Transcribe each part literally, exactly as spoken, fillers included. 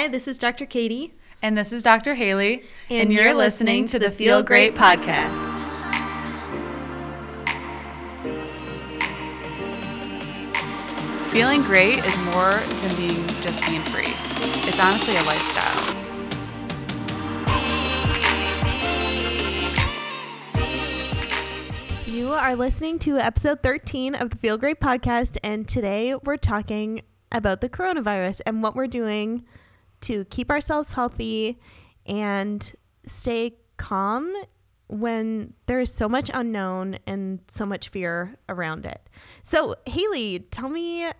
Hi, this is Doctor Katie. And this is Doctor Halie. And, and you're, you're listening, listening to the Feel Great Podcast. Feeling great is more than being just being free. It's honestly a lifestyle. You are listening to episode thirteen of the Feel Great Podcast, and today we're talking about the coronavirus and what we're doing to keep ourselves healthy and stay calm when there is so much unknown and so much fear around it. So, Halie, tell me,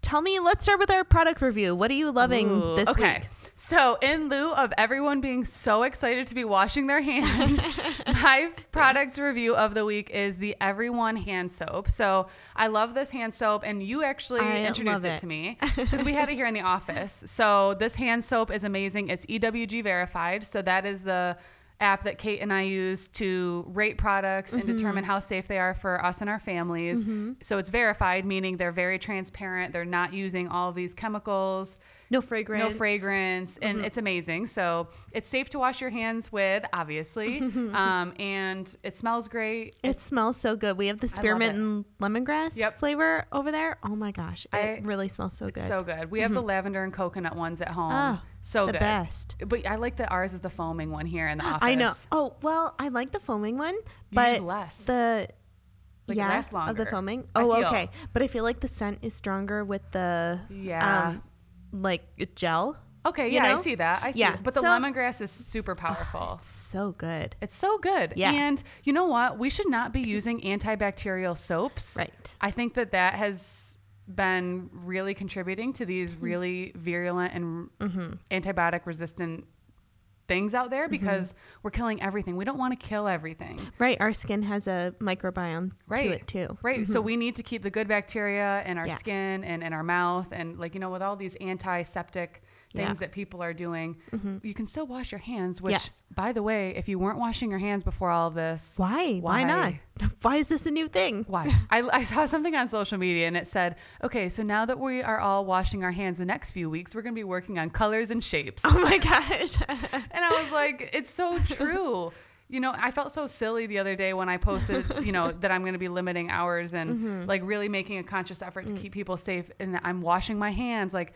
tell me, let's start with our product review. What are you loving Ooh, this okay. week? So in lieu of everyone being so excited to be washing their hands, my product review of the week is the Everyone Hand Soap. So I love this hand soap, and you actually I introduced it. it to me because we had it here in the office. So this hand soap is amazing. It's E W G verified. So that is the app that Kate and I use to rate products mm-hmm. and determine how safe they are for us and our families. Mm-hmm. So it's verified, meaning they're very transparent. They're not using all of these chemicals. No fragrance. No fragrance. Mm-hmm. And it's amazing. So it's safe to wash your hands with, obviously. um, and it smells great. It it's, smells so good. We have the spearmint and lemongrass yep. flavor over there. Oh my gosh. It I, really smells so good. It's so good. We mm-hmm. have the lavender and coconut ones at home. Oh, so the good. The best. But I like that ours is the foaming one here in the office. I know. Oh, well, I like the foaming one, but less. the... Like yeah, it lasts longer. Of the foaming. Oh, okay. But I feel like the scent is stronger with the... Yeah. Um, like gel. Okay. Yeah, know? I see that. I see yeah. it. But the so, lemongrass is super powerful. Oh, it's so good. It's so good. Yeah. And you know what? We should not be using antibacterial soaps. Right. I think that that has been really contributing to these really virulent and mm-hmm. antibiotic resistant things out there because mm-hmm. we're killing everything. We don't want to kill everything. Right. Our skin has a microbiome right. to it too. Right. Mm-hmm. So we need to keep the good bacteria in our yeah. skin and in our mouth. And like, you know, with all these antiseptic things yeah. that people are doing, mm-hmm. you can still wash your hands, which yes. by the way, if you weren't washing your hands before all of this, why, why, why not? Why is this a new thing? Why? I, I saw something on social media and it said, okay, so now that we are all washing our hands the next few weeks, we're going to be working on colors and shapes. Oh my gosh. And I was like, it's so true. You know, I felt so silly the other day when I posted, you know, that I'm going to be limiting hours and mm-hmm. like really making a conscious effort to mm. keep people safe. And that I'm washing my hands. Like,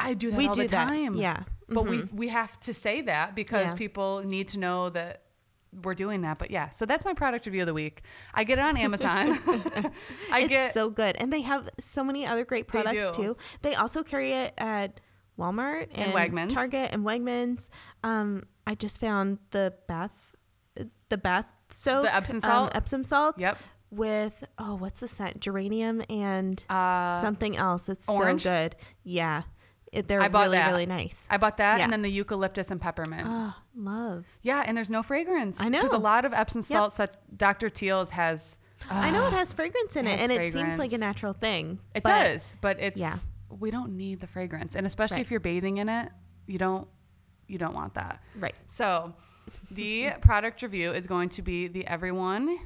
I do that we all do the time. That. Yeah. Mm-hmm. But we we have to say that because yeah. people need to know that we're doing that. But yeah, so that's my product review of the week. I get it on Amazon. I it's get so good. And they have so many other great products too. They also carry it at Walmart and, and Wegmans. Target and Wegmans. Um, I just found the bath the bath soap. The Epsom salt. Um, Epsom salts. Yep. With oh what's the scent? Geranium and uh, something else. It's orange. So good. Yeah. It, they're really, that. really nice. I bought that yeah. and then the eucalyptus and peppermint. Oh, love. Yeah. And there's no fragrance. I know. Because a lot of Epsom salt, yep. such Doctor Teal's has. Uh, I know it has fragrance in it, it and fragrance. It seems like a natural thing. It but, does, but it's, yeah. we don't need the fragrance. And especially right. if you're bathing in it, you don't, you don't want that. Right. So the product review is going to be the Everyone.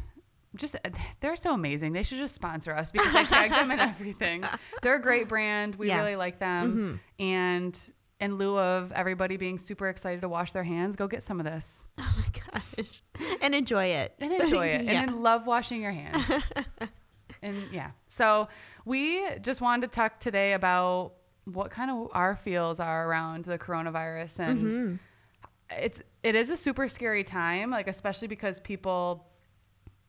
Just they're so amazing. They should just sponsor us because I tag them in everything. They're a great brand. We yeah. really like them. Mm-hmm. And in lieu of everybody being super excited to wash their hands, go get some of this. Oh my gosh. And enjoy it. And enjoy it. yeah. And love washing your hands. And yeah. So we just wanted to talk today about what kind of our feels are around the coronavirus. And mm-hmm. it's it is a super scary time, like especially because people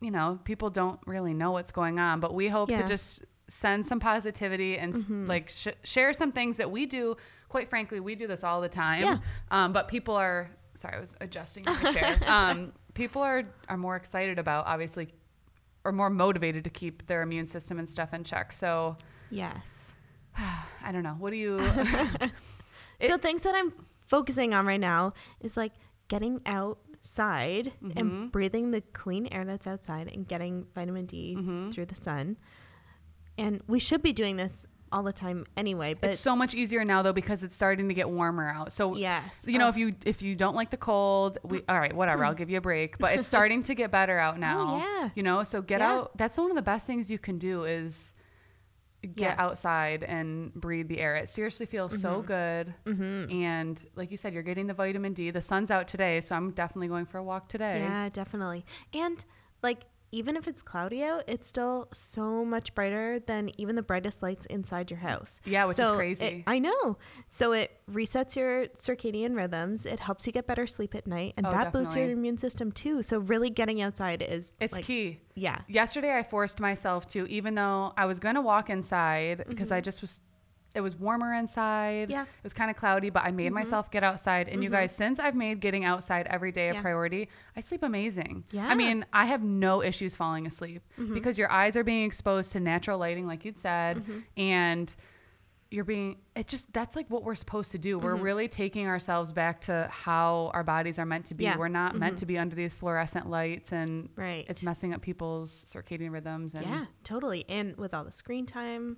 you know, people don't really know what's going on, but we hope yeah. to just send some positivity and mm-hmm. like sh- share some things that we do. Quite frankly, we do this all the time. Yeah. Um, but people are, sorry, I was adjusting my chair. Um, people are, are more excited about obviously, or more motivated to keep their immune system and stuff in check. So yes, I don't know. What do you, it, so things that I'm focusing on right now is like getting out, side mm-hmm. and breathing the clean air that's outside and getting vitamin D mm-hmm. through the sun. And we should be doing this all the time anyway, but it's so much easier now though because it's starting to get warmer out. So yes, you know, oh. if you if you don't like the cold, we all right, whatever, I'll give you a break, but it's starting to get better out now. Oh, yeah. You know, so get yeah. out. That's one of the best things you can do is get yeah. outside and breathe the air. It seriously feels mm-hmm. so good. Mm-hmm. And like you said, you're getting the vitamin D. The sun's out today, so I'm definitely going for a walk today. Yeah, definitely. And like, even if it's cloudy out, it's still so much brighter than even the brightest lights inside your house. Yeah, which so is crazy. It, I know. So it resets your circadian rhythms. It helps you get better sleep at night. And oh, that definitely. boosts your immune system too. So really getting outside is It's like, key. Yeah. Yesterday I forced myself to, even though I was going to walk inside because mm-hmm. I just was, it was warmer inside. Yeah. It was kind of cloudy, but I made mm-hmm. myself get outside. And mm-hmm. you guys, since I've made getting outside every day a yeah. priority, I sleep amazing. Yeah. I mean, I have no issues falling asleep mm-hmm. because your eyes are being exposed to natural lighting, like you'd said, mm-hmm. and you're being, it just, that's like what we're supposed to do. Mm-hmm. We're really taking ourselves back to how our bodies are meant to be. Yeah. We're not mm-hmm. meant to be under these fluorescent lights, and right. it's messing up people's circadian rhythms. And yeah, totally. And with all the screen time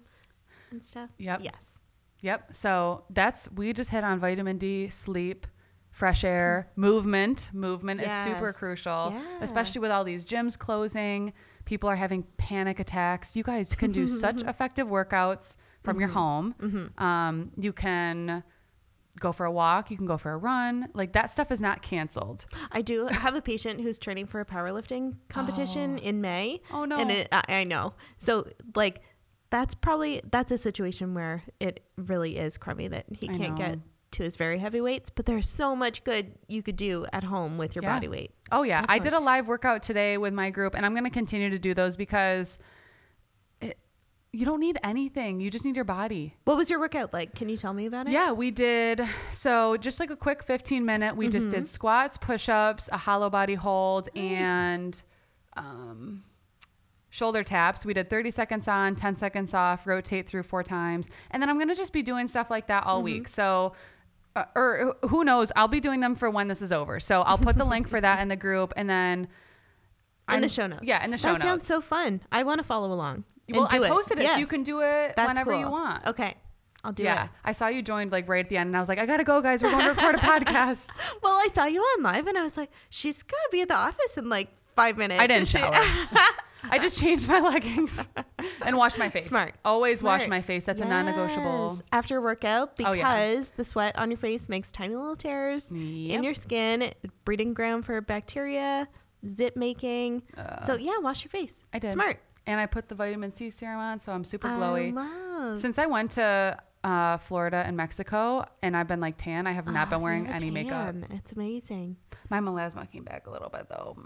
and stuff. Yep. Yes. Yep. So that's, we just hit on vitamin D, sleep, fresh air, mm-hmm. movement. Movement yes. is super crucial, yeah. especially with all these gyms closing. People are having panic attacks. You guys can do such effective workouts from mm-hmm. your home. Mm-hmm. Um, you can go for a walk. You can go for a run. Like, that stuff is not canceled. I do have a patient who's training for a powerlifting competition oh. in May. Oh no. And it, I, I know. So like, that's probably, that's a situation where it really is crummy that he I can't know. get to his very heavy weights, but there's so much good you could do at home with your yeah. body weight. Oh yeah. Definitely. I did a live workout today with my group, and I'm going to continue to do those because it, you don't need anything. You just need your body. What was your workout like? Can you tell me about it? Yeah, we did. So just like a quick fifteen minute, we mm-hmm. just did squats, push-ups, a hollow body hold, nice. and, um, shoulder taps. We did thirty seconds on, ten seconds off, rotate through four times. And then I'm going to just be doing stuff like that all mm-hmm. week. So, uh, or who knows, I'll be doing them for when this is over. So I'll put the link for that in the group, and then in I'm, the show notes. Yeah. In the show that notes. That sounds so fun. I want to follow along. Well, I posted it. it yes. so you can do it That's whenever cool. you want. Okay. I'll do yeah. it. I saw you joined like right at the end, and I was like, I got to go, guys. We're going to record a podcast. Well, I saw you on live, and I was like, she's got to be at the office in like five minutes. I didn't shower. I just changed my leggings and washed my face. Smart. Always Smart. wash my face. That's yes. a non-negotiable. After workout, because oh, yeah. the sweat on your face makes tiny little tears yep. in your skin, breeding ground for bacteria, zit making. Uh, so yeah, wash your face. I did. Smart. And I put the vitamin C serum on, so I'm super glowy. I love. Since I went to uh, Florida and Mexico, and I've been like tan, I have not oh, been wearing any tan. makeup. It's amazing. My melasma came back a little bit though.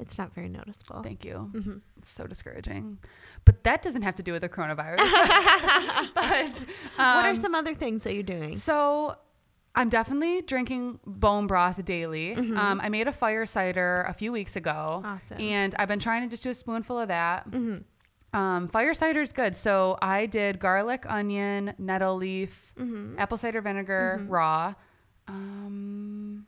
It's not very noticeable. Thank you. Mm-hmm. It's so discouraging. But that doesn't have to do with the coronavirus. But um, what are some other things that you're doing? So I'm definitely drinking bone broth daily. Mm-hmm. Um, I made a fire cider a few weeks ago. Awesome. And I've been trying to just do a spoonful of that. Mm-hmm. Um, fire cider is good. So I did garlic, onion, nettle leaf, mm-hmm. apple cider vinegar, mm-hmm. raw. Um...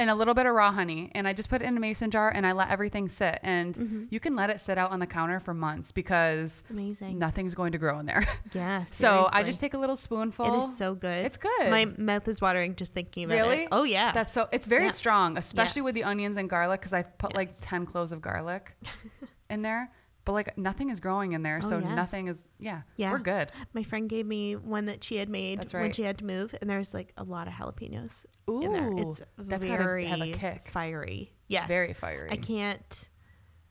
And a little bit of raw honey. And I just put it in a mason jar, and I let everything sit. And mm-hmm. you can let it sit out on the counter for months because Amazing. nothing's going to grow in there. Yeah, seriously. So I just take a little spoonful. It is so good. It's good. My mouth is watering just thinking about really? it. Really? Oh, yeah. That's so. It's very yeah. strong, especially yes. with the onions and garlic, because I've put yes. like ten cloves of garlic in there. But like, nothing is growing in there. Oh, so yeah. nothing is, yeah, yeah, we're good. My friend gave me one that she had made right. when she had to move. And there's like a lot of jalapenos Ooh, in there. It's that's very have a kick. fiery. Yes. Very fiery. I can't.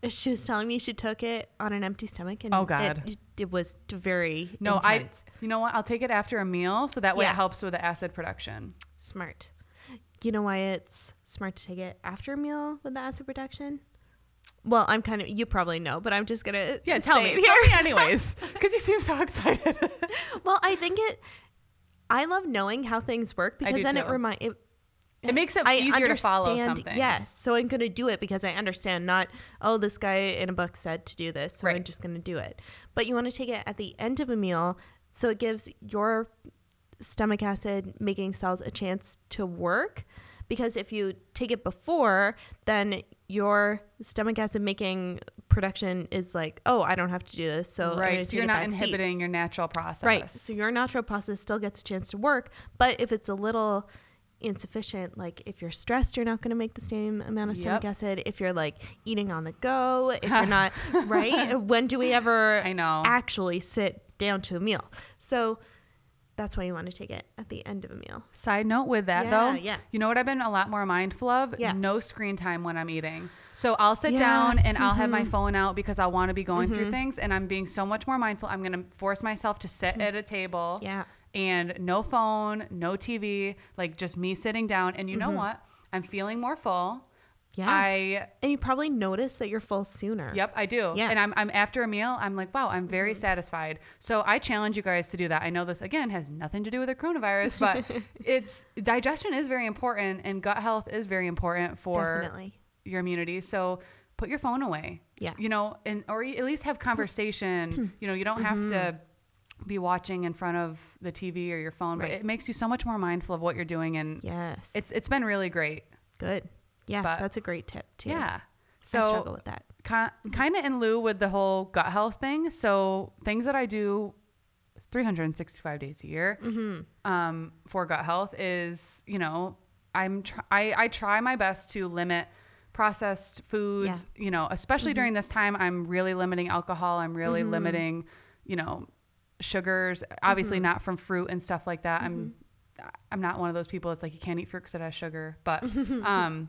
She was telling me she took it on an empty stomach. And oh, God. It, it was very No, intense. I, you know what? I'll take it after a meal. So that way yeah. it helps with the acid production. Smart. You know why it's smart to take it after a meal with the acid production? Well, I'm kind of, you probably know, but I'm just going to Yeah, tell me. Tell me anyways, because you seem so excited. Well, I think it, I love knowing how things work, because then too. it reminds, it, it makes it I easier to follow something. Yes. So I'm going to do it because I understand, not, oh, this guy in a book said to do this, so right. I'm just going to do it. But you want to take it at the end of a meal, so it gives your stomach acid making cells a chance to work. Because if you take it before, then your stomach acid making production is like, oh, I don't have to do this. So, right. so you're not inhibiting seat. your natural process. Right. So your natural process still gets a chance to work. But if it's a little insufficient. Like if you're stressed, you're not going to make the same amount of stomach yep. acid. If you're like eating on the go, if you're not right. When do we ever I know. actually sit down to a meal? So that's why you want to take it at the end of a meal. Side note with that yeah, though. Yeah. You know what I've been a lot more mindful of? Yeah. No screen time when I'm eating. So I'll sit yeah. down and mm-hmm. I'll have my phone out because I want to be going mm-hmm. through things, and I'm being so much more mindful. I'm going to force myself to sit mm-hmm. at a table. Yeah. And no phone, no T V, like just me sitting down. And you mm-hmm. know what? I'm feeling more full. Yeah. I, and you probably notice that you're full sooner. Yep, I do. Yeah. And I'm, I'm after a meal, I'm like, wow, I'm very mm-hmm. satisfied. So I challenge you guys to do that. I know this, again, has nothing to do with the coronavirus, but it's digestion is very important, and gut health is very important for Definitely. your immunity. So put your phone away. Yeah. You know, and or at least have conversation. You know, you don't have mm-hmm. to be watching in front of the T V or your phone, right. but it makes you so much more mindful of what you're doing. And yes, it's it's been really great. Good. Yeah, but that's a great tip too. Yeah. So I struggle with that. Con- mm-hmm. Kind of in lieu with the whole gut health thing. So things that I do three hundred sixty-five days a year mm-hmm. um, for gut health is, you know, I'm tr- I, I try my best to limit processed foods, yeah. you know, especially mm-hmm. during this time. I'm really limiting alcohol. I'm really mm-hmm. limiting, you know, sugars, obviously mm-hmm. not from fruit and stuff like that. Mm-hmm. I'm I'm not one of those people that's like, you can't eat fruit because it has sugar, but um,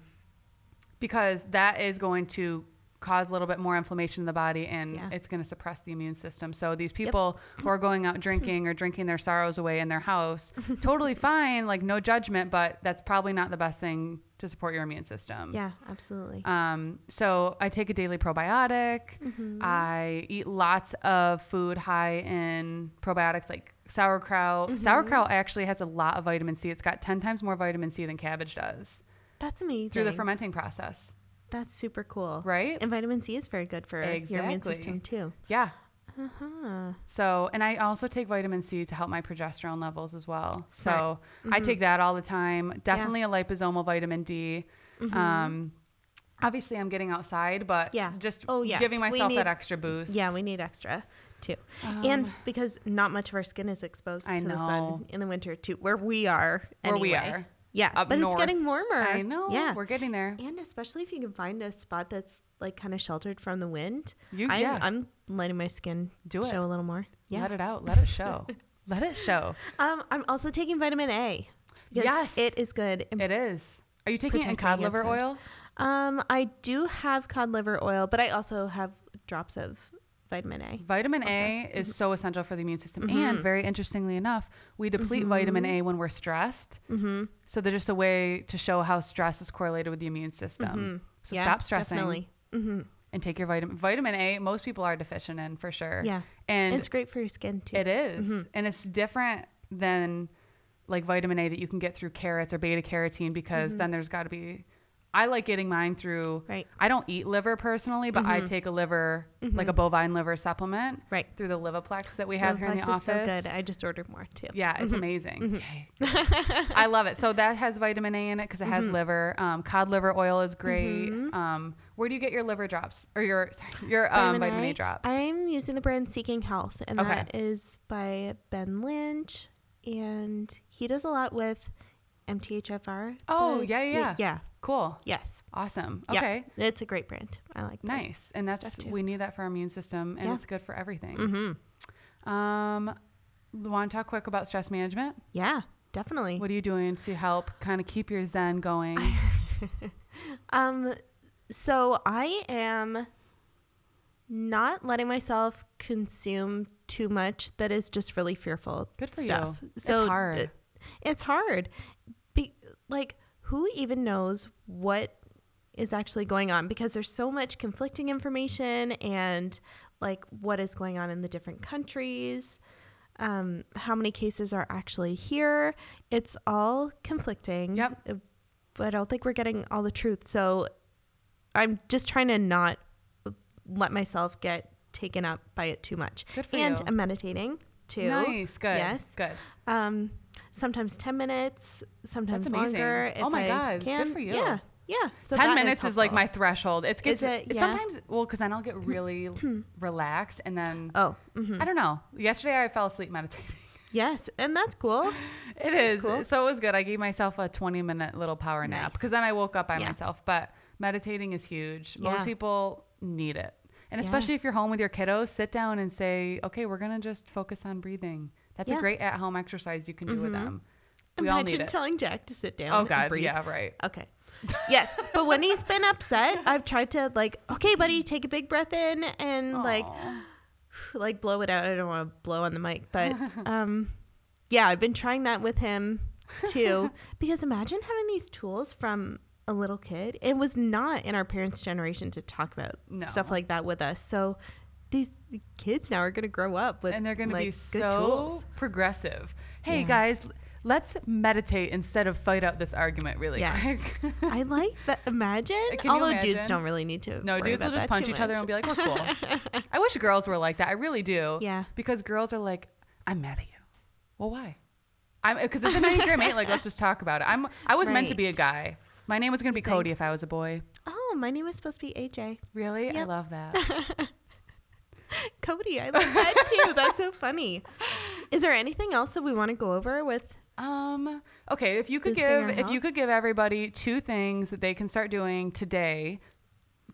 because that is going to cause a little bit more inflammation in the body, and yeah. it's going to suppress the immune system. So these people yep. who are going out drinking or drinking their sorrows away in their house, totally fine, like no judgment, but that's probably not the best thing to support your immune system. Yeah, absolutely. Um, so I take a daily probiotic. Mm-hmm. I eat lots of food high in probiotics, like sauerkraut. Mm-hmm. Sauerkraut actually has a lot of vitamin C. It's got ten times more vitamin C than cabbage does. That's amazing. Through the fermenting process. That's super cool. Right? And vitamin C is very good for exactly. your immune system too. Yeah. Uh-huh. So, and I also take vitamin C to help my progesterone levels as well. Smart. So mm-hmm. I take that all the time. Definitely yeah. a liposomal vitamin D. Mm-hmm. Um, obviously I'm getting outside, but yeah. just oh, yes. giving myself need, that extra boost. Yeah. We need extra too. Um, and because not much of our skin is exposed I to know. the sun in the winter too, where we are anyway. Where we are. Yeah, Up but north. It's getting warmer. I know. Yeah, we're getting there. And especially if you can find a spot that's like kind of sheltered from the wind. You, I'm, yeah. I'm letting my skin Do show it. a little more. Yeah. Let it out. Let it show. Let it show. Um, I'm also taking vitamin A. Yes. It is good. It is. Are you taking it in cod liver oil? Um, I do have cod liver oil, but I also have drops of vitamin A. Vitamin also. A is mm-hmm. so essential for the immune system. Mm-hmm. And very interestingly enough, we deplete mm-hmm. vitamin A when we're stressed. Mm-hmm. So there's just a way to show how stress is correlated with the immune system. Mm-hmm. So yeah, stop stressing definitely. Mm-hmm. and take your vitamin, vitamin A. Most people are deficient in for sure. Yeah. And it's great for your skin too. It is. Mm-hmm. And it's different than like vitamin A that you can get through carrots or beta carotene, because mm-hmm. then there's got to be, I like getting mine through, right. I don't eat liver personally, but mm-hmm. I take a liver, mm-hmm. like a bovine liver supplement right. through the Livaplex that we have Livaplex here in the office. Livaplex is so good. I just ordered more too. Yeah, it's mm-hmm. amazing. Mm-hmm. Yay. I love it. So that has vitamin A in it because it has mm-hmm. liver. Um, cod liver oil is great. Mm-hmm. Um, where do you get your liver drops or your sorry, your um, vitamin, vitamin A? A drops? I'm using the brand Seeking Health, and okay. that is by Ben Lynch, and he does a lot with M T H F R. Oh, the, yeah, yeah. The, yeah. Cool. Yes. Awesome. Okay. Yeah. It's a great brand. I like that. Nice. And that's, we need that for our immune system, and yeah. it's good for everything. Mm-hmm. Um, want to talk quick about stress management? Yeah, definitely. What are you doing to help kind of keep your zen going? um, so I am not letting myself consume too much that is just really fearful Good for stuff. You. So it's hard. It, it's hard. Be, like, who even knows what is actually going on, because there's so much conflicting information and like what is going on in the different countries, um, how many cases are actually here. It's all conflicting. Yep. But I don't think we're getting all the truth. So I'm just trying to not let myself get taken up by it too much. Good for and you. I'm meditating too. Nice. Good. Yes. Good. Um, sometimes ten minutes, sometimes longer. If oh my I God. Can. Good for you. Yeah. Yeah. So ten minutes is, is like my threshold. It's gets, it, yeah. sometimes, well, cause then I'll get really relaxed and then, oh, mm-hmm. I don't know. Yesterday I fell asleep meditating. Yes. And that's cool. It is. Cool. So it was good. I gave myself a twenty minute little power nap because nice. Then I woke up by yeah. myself, but meditating is huge. Yeah. Most people need it. And especially yeah. if you're home with your kiddos, sit down and say, okay, we're going to just focus on breathing. That's yeah. a great at-home exercise you can do mm-hmm. with them. We Imagine all need it. telling Jack to sit down. Oh God. And breathe. Yeah. Right. Okay. Yes. But when he's been upset, I've tried to like, okay, buddy, take a big breath in and Aww. like, like blow it out. I don't want to blow on the mic, but, um, yeah, I've been trying that with him too, because imagine having these tools from a little kid. It was not in our parents' generation to talk about no. stuff like that with us. So these kids now are going to grow up with, and they're going like, to be so tools. progressive. Hey yeah. guys, let's meditate instead of fight out this argument really yes. quick. I like that. Imagine. Can Although imagine? dudes don't really need to. No, dudes will just punch each much. other and be like, "Well, cool." I wish girls were like that. I really do. Yeah. Because girls are like, "I'm mad at you." Well, why? I'm because it's an Enneagram eight. Like, let's just talk about it. I'm. I was right. meant to be a guy. My name was gonna be Thank Cody if I was a boy. Oh, my name was supposed to be A J. Really? Yep. I love that. Cody, I love that too. That's so funny. Is there anything else that we want to go over with? Um, okay. If you could give, if you could give everybody two things that they can start doing today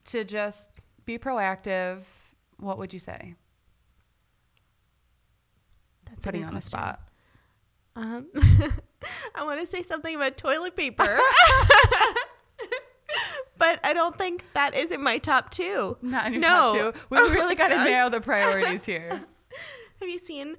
to just be proactive, what would you say? That's putting on the spot. Um, I want to say something about toilet paper, but I don't think that is in my top two. Not in your no. top two. We oh really got to narrow the priorities here. Have you seen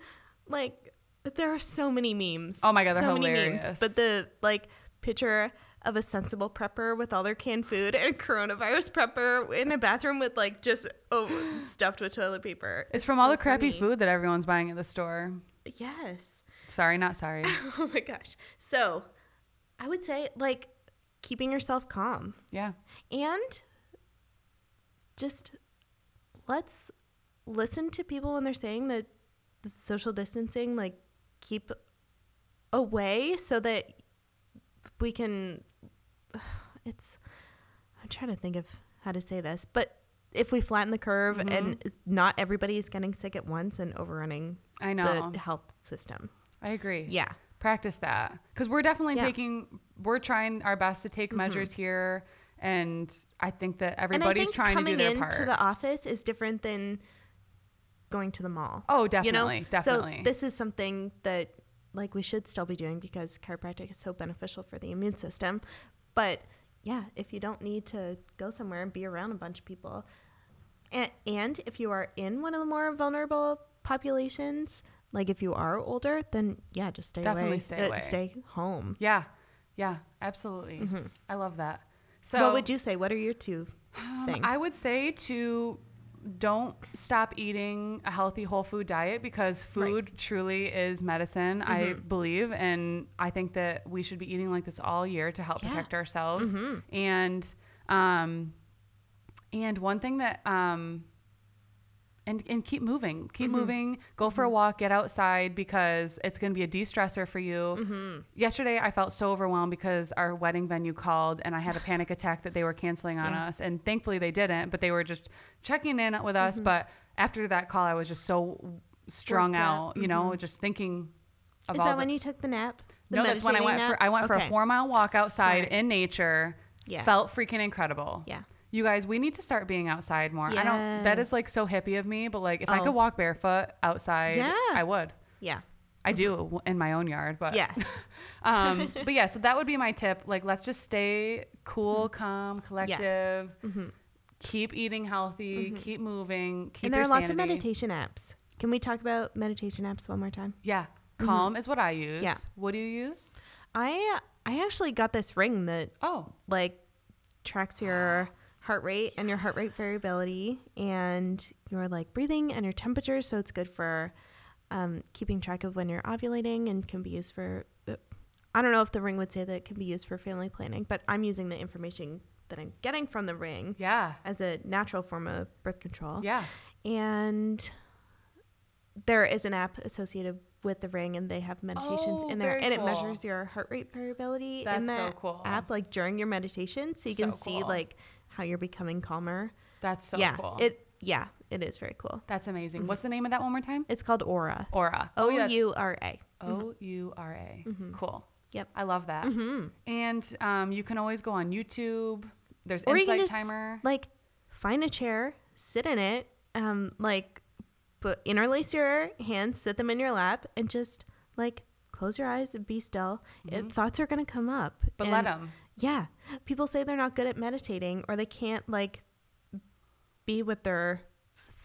like, there are so many memes. Oh my God, they're so hilarious. Many memes, but the like picture of a sensible prepper with all their canned food and coronavirus prepper in a bathroom with like just oh, stuffed with toilet paper. It's, it's from so all the crappy funny. food that everyone's buying at the store. Yes. Sorry, not sorry. Oh my gosh. So I would say like keeping yourself calm. Yeah. And just let's listen to people when they're saying that the social distancing, like, keep away so that we can it's I'm trying to think of how to say this, but if we flatten the curve mm-hmm. and not everybody is getting sick at once and overrunning I know. the health system. I agree. Yeah. Practice that. Because we're definitely yeah. taking we're trying our best to take mm-hmm. measures here, and I think that everybody's think trying to do their part. Coming into the office is different than going to the mall. Oh, definitely. You know? Definitely. So this is something that like we should still be doing because chiropractic is so beneficial for the immune system. But yeah, if you don't need to go somewhere and be around a bunch of people, and, and if you are in one of the more vulnerable populations, like if you are older, then yeah, just stay definitely away. Stay uh, away. Stay home. Yeah. Yeah, absolutely. Mm-hmm. I love that. So what would you say? What are your two um, things? I would say to don't stop eating a healthy whole food diet because food right. truly is medicine, mm-hmm. I believe. And I think that we should be eating like this all year to help yeah. protect ourselves. Mm-hmm. And, um, and one thing that, um, and, and keep moving, keep mm-hmm. moving, go mm-hmm. for a walk, get outside because it's going to be a de-stressor for you. Mm-hmm. Yesterday, I felt so overwhelmed because our wedding venue called and I had a panic attack that they were canceling on yeah. us. And thankfully they didn't, but they were just checking in with us. Mm-hmm. But after that call, I was just so strung Worked out, out, you mm-hmm. know, just thinking of Is all that the... when you took the nap? The no, that's when I went nap? for, I went okay. for a four mile walk outside Smart. in nature. Yes. Felt freaking incredible. Yeah. You guys, we need to start being outside more. Yes. I don't, that is like so hippie of me, but like if oh. I could walk barefoot outside, yeah. I would. Yeah. I mm-hmm. do in my own yard, but yes. um, but yeah, so that would be my tip. Like, let's just stay cool, mm-hmm. calm, collective, yes. mm-hmm. keep eating healthy, mm-hmm. keep moving, keep your sanity. And there are lots of meditation apps. Can we talk about meditation apps one more time? Yeah. Calm mm-hmm. is what I use. Yeah. What do you use? I, I actually got this ring that oh, like tracks your heart rate and your heart rate variability and your like breathing and your temperature. So it's good for um, keeping track of when you're ovulating and can be used for, I don't know if the ring would say that it can be used for family planning, but I'm using the information that I'm getting from the ring yeah. as a natural form of birth control. Yeah. And there is an app associated with the ring and they have meditations oh, in there and cool. it measures your heart rate variability That's in that so cool. app, like during your meditation. So you so can cool. see like how you're becoming calmer. That's so yeah, cool. It Yeah, it is very cool. That's amazing. Mm-hmm. What's the name of that one more time? It's called Aura. Aura. O U R A. O U R A. Mm-hmm. Cool. Yep. I love that. Mm-hmm. And um, you can always go on YouTube. There's or Insight you just, Timer. Like, find a chair, sit in it, um, like, put, interlace your hands, sit them in your lap, and just, like, close your eyes and be still. Mm-hmm. It, thoughts are going to come up. But and, let them. Yeah. People say they're not good at meditating or they can't, like, be with their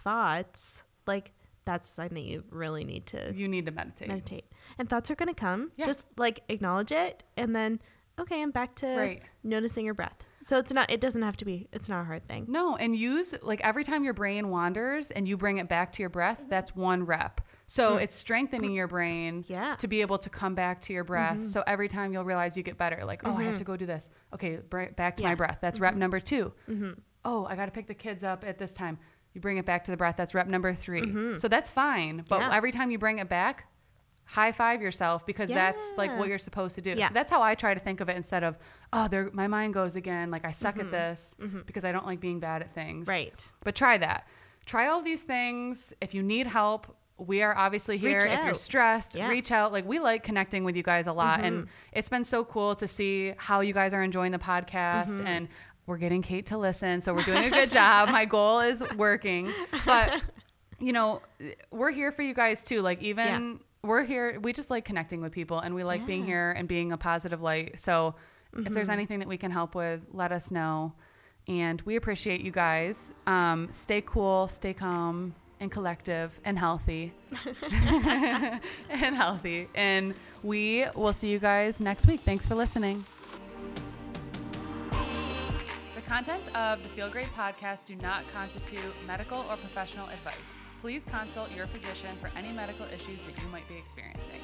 thoughts. Like, that's a sign that you really need to you need to meditate meditate and thoughts are going to come. Yeah. Just like acknowledge it and then okay, I'm back to right. noticing your breath. So it's not it doesn't have to be it's not a hard thing. No, and use like every time your brain wanders and you bring it back to your breath, mm-hmm. that's one rep. So mm-hmm. it's strengthening your brain yeah. to be able to come back to your breath. Mm-hmm. So every time you'll realize you get better, like, mm-hmm. oh, I have to go do this. Okay, br- back to yeah. my breath. That's mm-hmm. rep number two. Mm-hmm. Oh, I got to pick the kids up at this time. You bring it back to the breath. That's rep number three. Mm-hmm. So that's fine. But yeah. every time you bring it back, high five yourself because yeah. that's like what you're supposed to do. Yeah. So that's how I try to think of it instead of, oh, there, my mind goes again. Like I suck mm-hmm. at this mm-hmm. because I don't like being bad at things. Right. But try that. Try all these things. If you need help, we are obviously here. If you're stressed, yeah. reach out. Like we like connecting with you guys a lot. Mm-hmm. And it's been so cool to see how you guys are enjoying the podcast mm-hmm. and we're getting Kate to listen. So we're doing a good job. My goal is working, but you know, we're here for you guys too. Like even yeah. we're here, we just like connecting with people and we like yeah. being here and being a positive light. So mm-hmm. if there's anything that we can help with, let us know. And we appreciate you guys. Um, stay cool, stay calm and collective and healthy and healthy. And we will see you guys next week. Thanks for listening. The contents of the Feel Great podcast do not constitute medical or professional advice. Please consult your physician for any medical issues that you might be experiencing.